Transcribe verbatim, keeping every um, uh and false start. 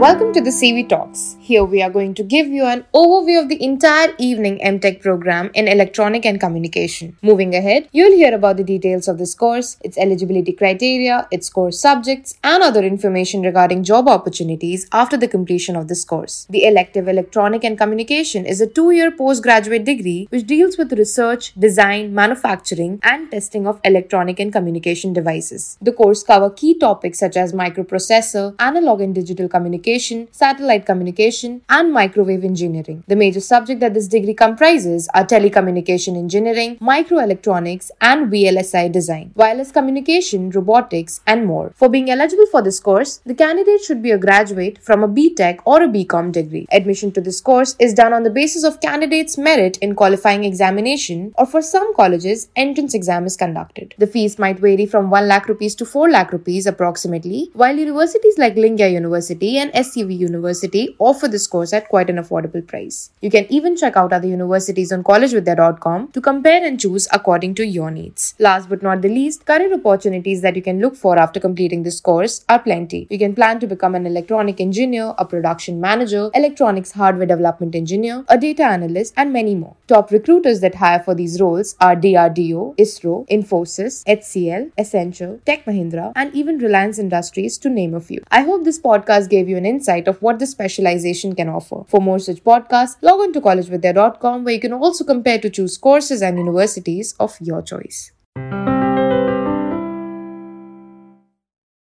Welcome to the C V Talks. Here we are going to give you an overview of the entire evening M.Tech program in Electronic and Communication. Moving ahead, you'll hear about the details of this course, its eligibility criteria, its course subjects, and other information regarding job opportunities after the completion of this course. The elective Electronic and Communication is a two-year postgraduate degree which deals with research, design, manufacturing, and testing of electronic and communication devices. The course covers key topics such as microprocessor, analog and digital communication, satellite communication, and microwave engineering. The major subject that this degree comprises are telecommunication engineering, microelectronics, and V L S I design, wireless communication, robotics, and more. For being eligible for this course, the candidate should be a graduate from a B.Tech or a B.Com degree. Admission to this course is done on the basis of candidates' merit in qualifying examination, or for some colleges, entrance exam is conducted. The fees might vary from one lakh rupees to four lakh rupees approximately, while universities like Lingaya University and S V University offer this course at quite an affordable price. You can even check out other universities on college vidya dot com to compare and choose according to your needs. Last but not the least, career opportunities that you can look for after completing this course are plenty. You can plan to become an electronic engineer, a production manager, electronics hardware development engineer, a data analyst, and many more. Top recruiters that hire for these roles are D R D O, ISRO, Infosys, H C L, Accenture, Tech Mahindra, and even Reliance Industries, to name a few. I hope this podcast gave you an insight of what this specialization can offer. For more such podcasts, log on to college vidya dot com, where you can also compare to choose courses and universities of your choice.